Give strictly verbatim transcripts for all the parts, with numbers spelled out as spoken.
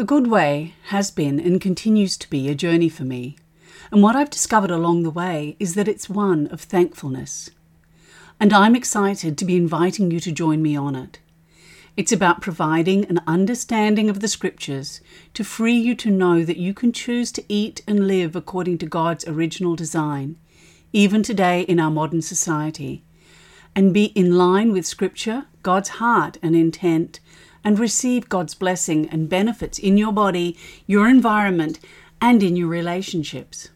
The Good Way has been and continues to be a journey for me, and what I've discovered along the way is that it's one of thankfulness. And I'm excited to be inviting you to join me on it. It's about providing an understanding of the Scriptures to free you to know that you can choose to eat and live according to God's original design, even today in our modern society, and be in line with Scripture, God's heart and intent, and receive God's blessing and benefits in your body, your environment, and in your relationships.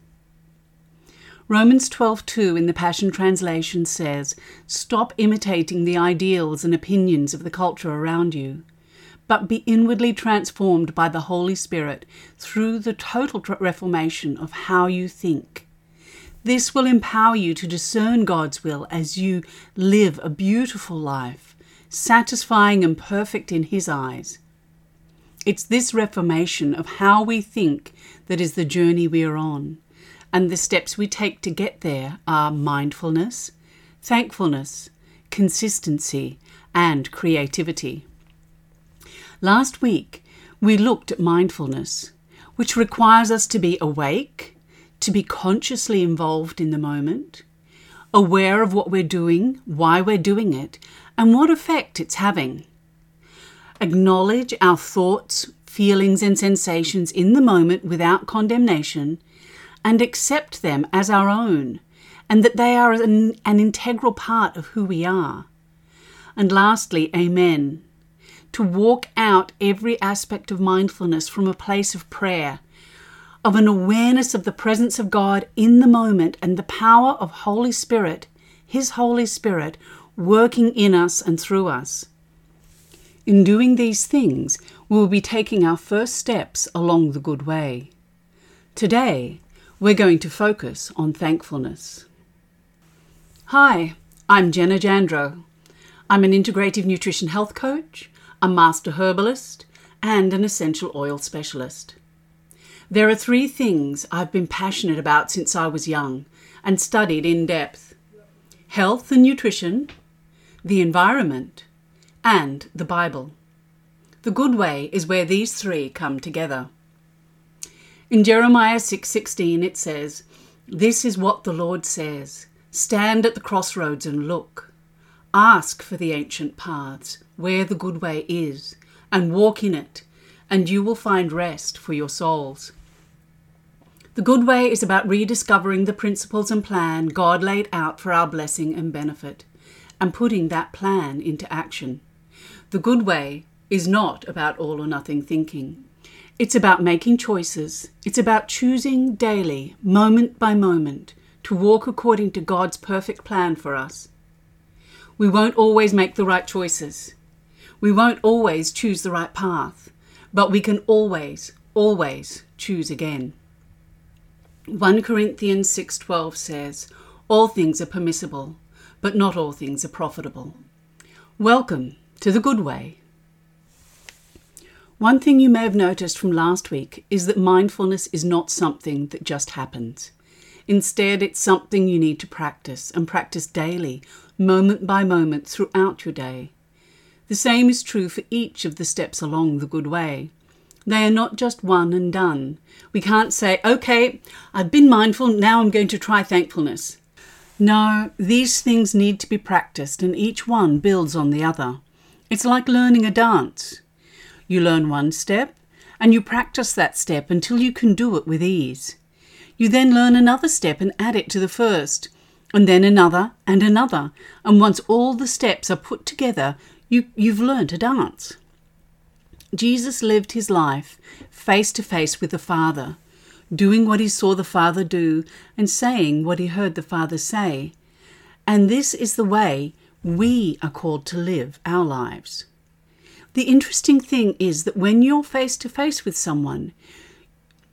Romans twelve two in the Passion Translation says, "Stop imitating the ideals and opinions of the culture around you, but be inwardly transformed by the Holy Spirit through the total reformation of how you think. This will empower you to discern God's will as you live a beautiful life, satisfying and perfect in His eyes." It's this reformation of how we think that is the journey we are on. And the steps we take to get there are mindfulness, thankfulness, consistency, and creativity. Last week, we looked at mindfulness, which requires us to be awake, to be consciously involved in the moment, aware of what we're doing, why we're doing it, and what effect it's having. Acknowledge our thoughts, feelings, and sensations in the moment without condemnation, and accept them as our own, and that they are an, an integral part of who we are. And lastly, amen, to walk out every aspect of mindfulness from a place of prayer, of an awareness of the presence of God in the moment and the power of Holy Spirit, His Holy Spirit, working in us and through us. In doing these things, we will be taking our first steps along the Good Way. Today, we're going to focus on thankfulness. Hi, I'm Jenna Jandro. I'm an integrative nutrition health coach, a master herbalist, and an essential oil specialist. There are three things I've been passionate about since I was young and studied in depth: health and nutrition, the environment, and the Bible. The Good Way is where these three come together. In Jeremiah six sixteen it says, "This is what the Lord says, stand at the crossroads and look. Ask for the ancient paths, where the good way is, and walk in it, and you will find rest for your souls." The Good Way is about rediscovering the principles and plan God laid out for our blessing and benefit, and putting that plan into action. The Good Way is not about all or nothing thinking. It's about making choices. It's about choosing daily, moment by moment, to walk according to God's perfect plan for us. We won't always make the right choices. We won't always choose the right path, but we can always, always choose again. First Corinthians six twelve says, "All things are permissible, but not all things are profitable." Welcome to the Good Way. One thing you may have noticed from last week is that mindfulness is not something that just happens. Instead, it's something you need to practice, and practice daily, moment by moment, throughout your day. The same is true for each of the steps along the Good Way. They are not just one and done. We can't say, "Okay, I've been mindful, now I'm going to try thankfulness." No, these things need to be practiced, and each one builds on the other. It's like learning a dance. You learn one step, and you practice that step until you can do it with ease. You then learn another step and add it to the first, and then another and another. And once all the steps are put together, you, you've learned a dance. Jesus lived His life face to face with the Father, doing what He saw the Father do and saying what He heard the Father say. And this is the way we are called to live our lives. The interesting thing is that when you're face to face with someone,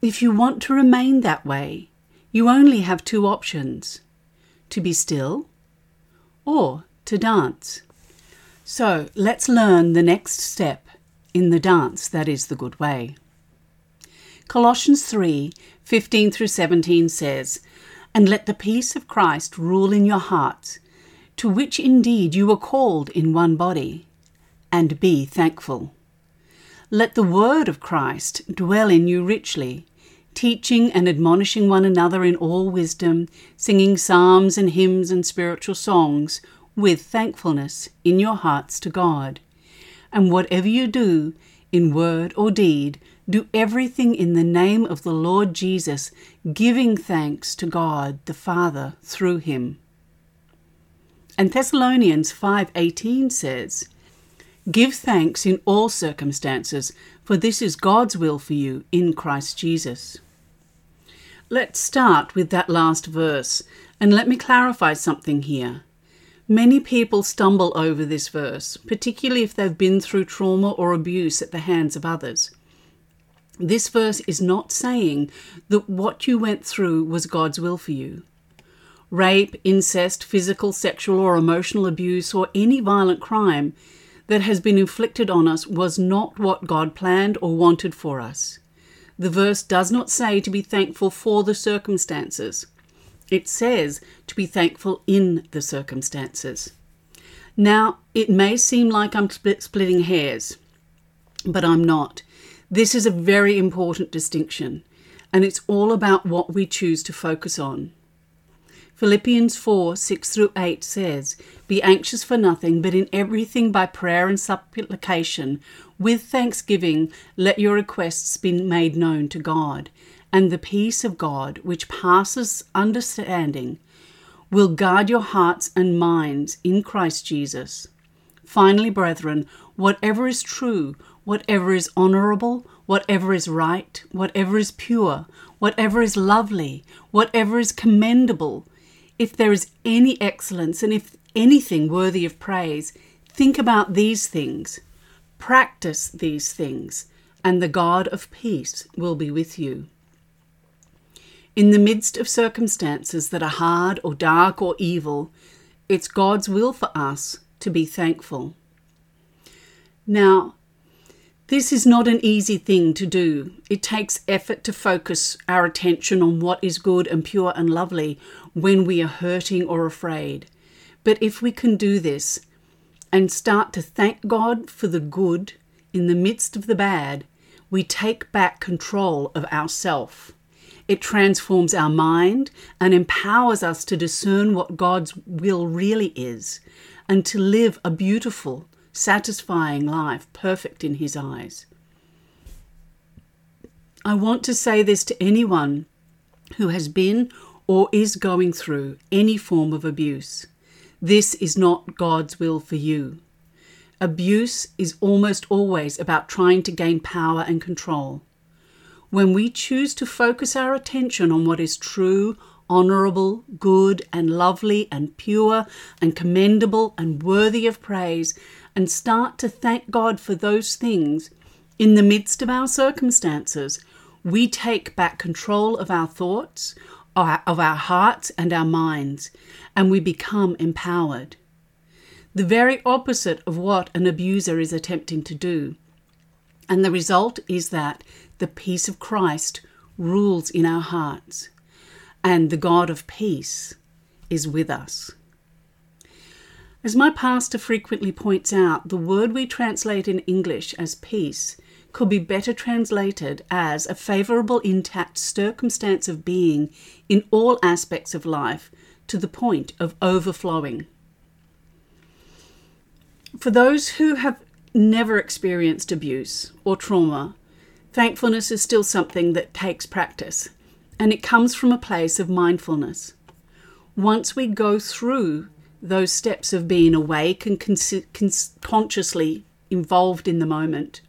if you want to remain that way, you only have two options: to be still or to dance. So let's learn the next step in the dance that is the Good Way. Colossians three fifteen through seventeen says, "And let the peace of Christ rule in your hearts, to which indeed you were called in one body, and be thankful. Let the word of Christ dwell in you richly, teaching and admonishing one another in all wisdom, singing psalms and hymns and spiritual songs with thankfulness in your hearts to God. And whatever you do, in word or deed, do everything in the name of the Lord Jesus, giving thanks to God the Father through him. And Thessalonians five eighteen says, "Give thanks in all circumstances, for this is God's will for you in Christ Jesus." Let's start with that last verse, and let me clarify something here. Many people stumble over this verse, particularly if they've been through trauma or abuse at the hands of others. This verse is not saying that what you went through was God's will for you. Rape, incest, physical, sexual or emotional abuse, or any violent crime that has been inflicted on us was not what God planned or wanted for us. The verse does not say to be thankful for the circumstances. It says to be thankful in the circumstances. Now, it may seem like I'm split, splitting hairs, but I'm not. This is a very important distinction, and it's all about what we choose to focus on. Philippians four, six through eight says, "Be anxious for nothing, but in everything by prayer and supplication, with thanksgiving, let your requests be made known to God. And the peace of God, which passes understanding, will guard your hearts and minds in Christ Jesus. Finally, brethren, whatever is true, whatever is honorable, whatever is right, whatever is pure, whatever is lovely, whatever is commendable, if there is any excellence and if anything worthy of praise, think about these things, practice these things, and the God of peace will be with you." In the midst of circumstances that are hard or dark or evil, it's God's will for us to be thankful. Now, this is not an easy thing to do. It takes effort to focus our attention on what is good and pure and lovely when we are hurting or afraid. But if we can do this and start to thank God for the good in the midst of the bad, we take back control of ourselves. It transforms our mind and empowers us to discern what God's will really is and to live a beautiful, satisfying life, perfect in his eyes. I want to say this to anyone who has been or is going through any form of abuse. This is not God's will for you. Abuse is almost always about trying to gain power and control. When we choose to focus our attention on what is true, honourable, good and lovely and pure and commendable and worthy of praise, and start to thank God for those things in the midst of our circumstances, we take back control of our thoughts, of our hearts and our minds, and we become empowered. The very opposite of what an abuser is attempting to do. And the result is that the peace of Christ rules in our hearts, and the God of peace is with us. As my pastor frequently points out, the word we translate in English as peace could be better translated as a favourable intact circumstance of being in all aspects of life to the point of overflowing. For those who have never experienced abuse or trauma, thankfulness is still something that takes practice, and it comes from a place of mindfulness. Once we go through those steps of being awake and cons- cons- consciously involved in the moment,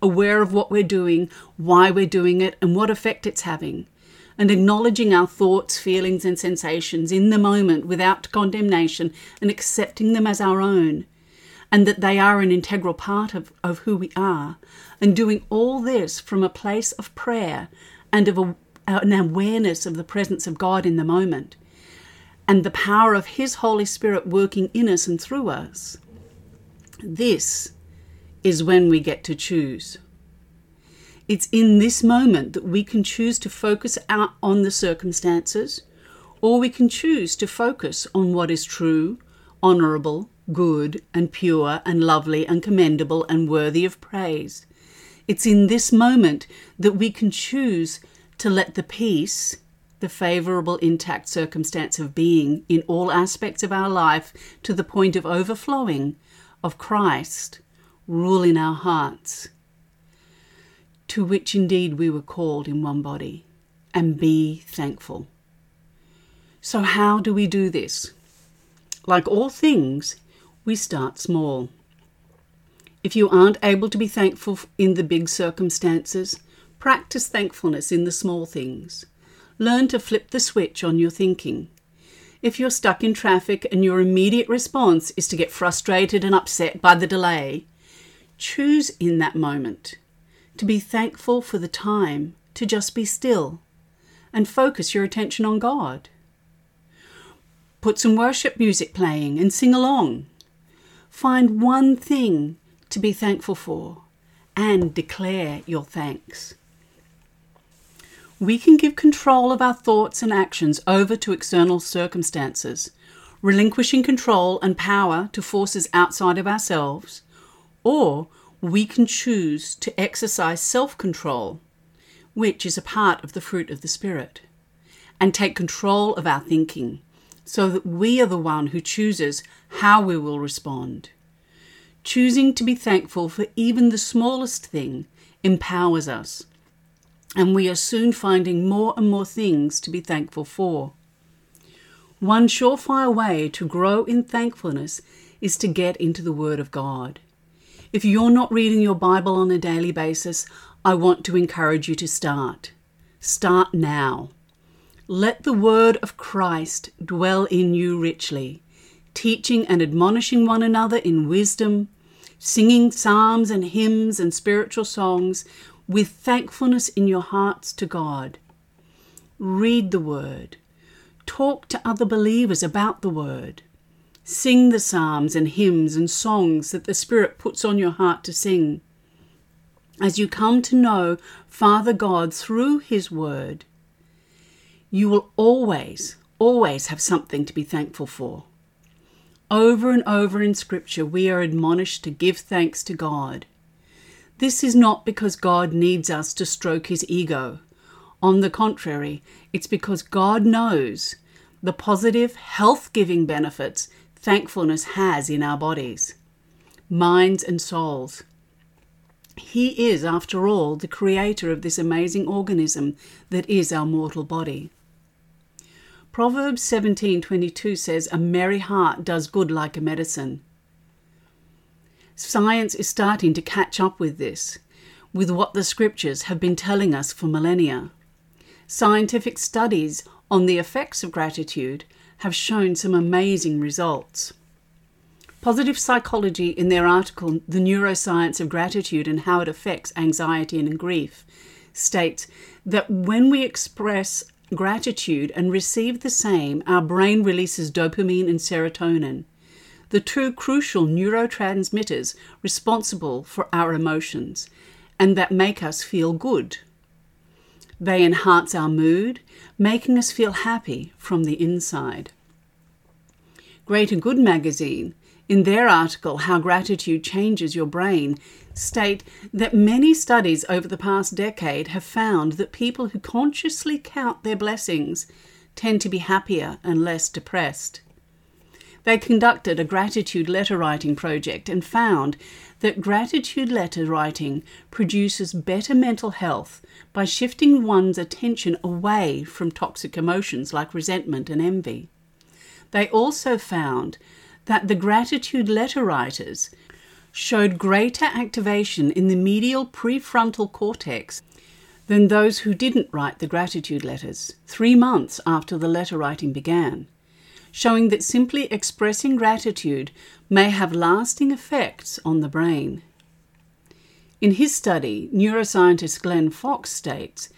aware of what we're doing, why we're doing it, and what effect it's having, and acknowledging our thoughts, feelings, and sensations in the moment without condemnation and accepting them as our own, and that they are an integral part of, of who we are, and doing all this from a place of prayer and of a, an awareness of the presence of God in the moment, and the power of his Holy Spirit working in us and through us. This is when we get to choose. It's in this moment that we can choose to focus out on the circumstances, or we can choose to focus on what is true, honourable, good and pure and lovely and commendable and worthy of praise. It's in this moment that we can choose to let the peace, the favorable intact circumstance of being in all aspects of our life to the point of overflowing of Christ, rule in our hearts, to which indeed we were called in one body, and be thankful. So how do we do this? Like all things, we start small. If you aren't able to be thankful in the big circumstances, practice thankfulness in the small things. Learn to flip the switch on your thinking. If you're stuck in traffic and your immediate response is to get frustrated and upset by the delay, choose in that moment to be thankful for the time to just be still and focus your attention on God. Put some worship music playing and sing along. Find one thing to be thankful for and declare your thanks. We can give control of our thoughts and actions over to external circumstances, relinquishing control and power to forces outside of ourselves, or we can choose to exercise self-control, which is a part of the fruit of the Spirit, and take control of our thinking so that we are the one who chooses how we will respond. Choosing to be thankful for even the smallest thing empowers us, and we are soon finding more and more things to be thankful for. One surefire way to grow in thankfulness is to get into the Word of God. If you're not reading your Bible on a daily basis, I want to encourage you to start. Start now. Let the Word of Christ dwell in you richly, teaching and admonishing one another in wisdom, singing psalms and hymns and spiritual songs with thankfulness in your hearts to God. Read the Word. Talk to other believers about the Word. Sing the psalms and hymns and songs that the Spirit puts on your heart to sing. As you come to know Father God through His Word, you will always, always have something to be thankful for. Over and over in Scripture, we are admonished to give thanks to God. This is not because God needs us to stroke His ego. On the contrary, it's because God knows the positive, health-giving benefits thankfulness has in our bodies, minds and souls. He is, after all, the creator of this amazing organism that is our mortal body. Proverbs seventeen twenty-two says, "A merry heart does good like a medicine." Science is starting to catch up with this, with what the Scriptures have been telling us for millennia. Scientific studies on the effects of gratitude have shown some amazing results. Positive Psychology, in their article, The Neuroscience of Gratitude and How It Affects Anxiety and Grief, states that when we express gratitude and receive the same, our brain releases dopamine and serotonin, the two crucial neurotransmitters responsible for our emotions and that make us feel good. They enhance our mood, making us feel happy from the inside. Greater Good magazine, in their article, How Gratitude Changes Your Brain, state that many studies over the past decade have found that people who consciously count their blessings tend to be happier and less depressed. They conducted a gratitude letter writing project and found that gratitude letter writing produces better mental health by shifting one's attention away from toxic emotions like resentment and envy. They also found that the gratitude letter writers showed greater activation in the medial prefrontal cortex than those who didn't write the gratitude letters three months after the letter writing began, showing that simply expressing gratitude may have lasting effects on the brain. In his study, neuroscientist Glenn Fox states,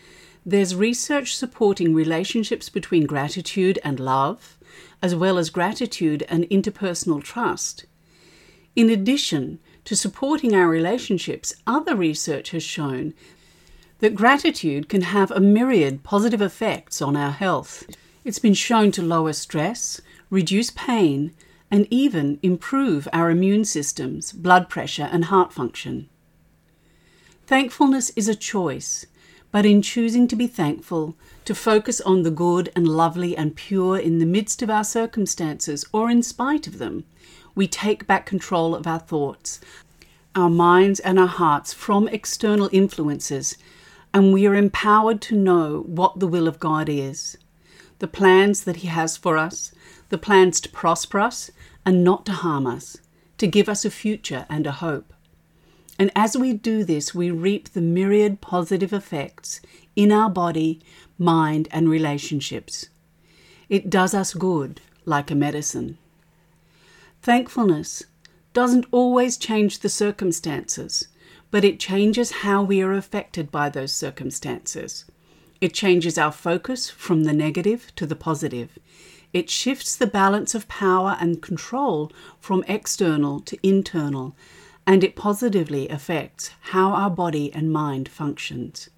"There's research supporting relationships between gratitude and love, as well as gratitude and interpersonal trust. In addition to supporting our relationships, other research has shown that gratitude can have a myriad positive effects on our health. It's been shown to lower stress, reduce pain, and even improve our immune systems, blood pressure, and heart function." Thankfulness is a choice, but in choosing to be thankful, to focus on the good and lovely and pure in the midst of our circumstances or in spite of them, we take back control of our thoughts, our minds and our hearts from external influences, and we are empowered to know what the will of God is, the plans that He has for us, the plans to prosper us and not to harm us, to give us a future and a hope. And as we do this, we reap the myriad positive effects in our body, mind, and relationships. It does us good, like a medicine. Thankfulness doesn't always change the circumstances, but it changes how we are affected by those circumstances. It changes our focus from the negative to the positive. It shifts the balance of power and control from external to internal, and it positively affects how our body and mind functions.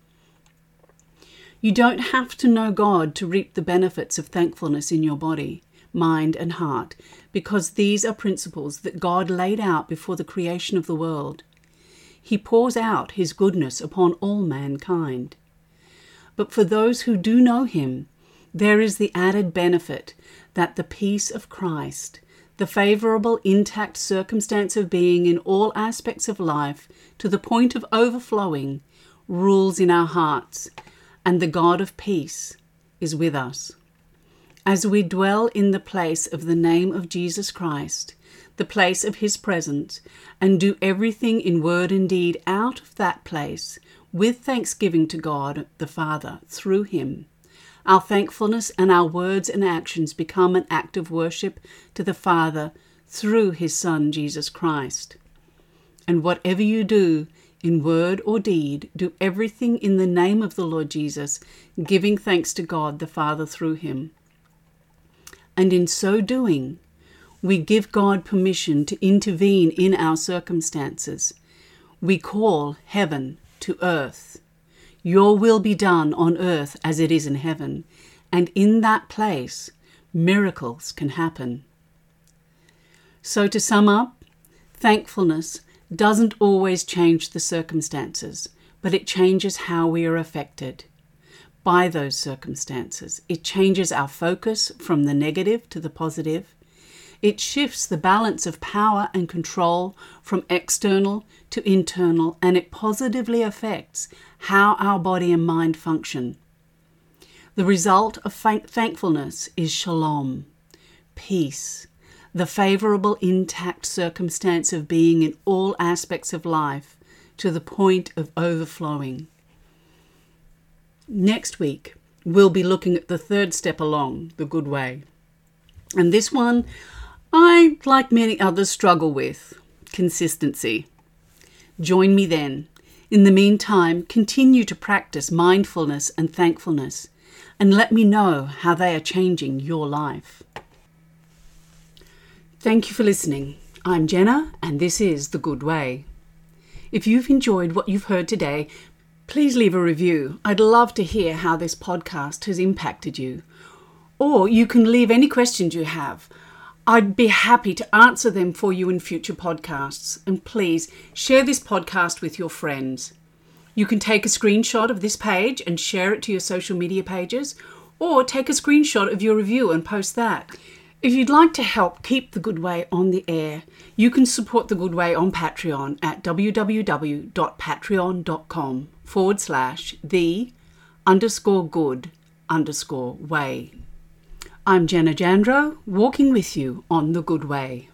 You don't have to know God to reap the benefits of thankfulness in your body, mind and heart, because these are principles that God laid out before the creation of the world. He pours out His goodness upon all mankind. But for those who do know Him, there is the added benefit that the peace of Christ, the favorable, intact circumstance of being in all aspects of life to the point of overflowing, rules in our hearts, and the God of peace is with us. As we dwell in the place of the name of Jesus Christ, the place of His presence, and do everything in word and deed out of that place with thanksgiving to God the Father through Him, our thankfulness and our words and actions become an act of worship to the Father through His Son, Jesus Christ. And whatever you do, in word or deed, do everything in the name of the Lord Jesus, giving thanks to God the Father through Him. And in so doing, we give God permission to intervene in our circumstances. We call heaven to earth. Your will be done on earth as it is in heaven, and in that place, miracles can happen. So to sum up, thankfulness doesn't always change the circumstances, but it changes how we are affected by those circumstances. It changes our focus from the negative to the positive. It shifts the balance of power and control from external to internal, and it positively affects how our body and mind function. The result of thankfulness is shalom, peace, the favorable, intact circumstance of being in all aspects of life to the point of overflowing. Next week, we'll be looking at the third step along the good way. And this one, I, like many others, struggle with consistency. Join me then. In the meantime, continue to practice mindfulness and thankfulness, and let me know how they are changing your life. Thank you for listening. I'm Jenna, and this is The Good Way. If you've enjoyed what you've heard today, please leave a review. I'd love to hear how this podcast has impacted you. Or you can leave any questions you have. I'd be happy to answer them for you in future podcasts. And please share this podcast with your friends. You can take a screenshot of this page and share it to your social media pages, or take a screenshot of your review and post that. If you'd like to help keep The Good Way on the air, you can support The Good Way on Patreon at www.patreon.com forward slash the underscore good underscore way. I'm Jenna Jandro, walking with you on The Good Way.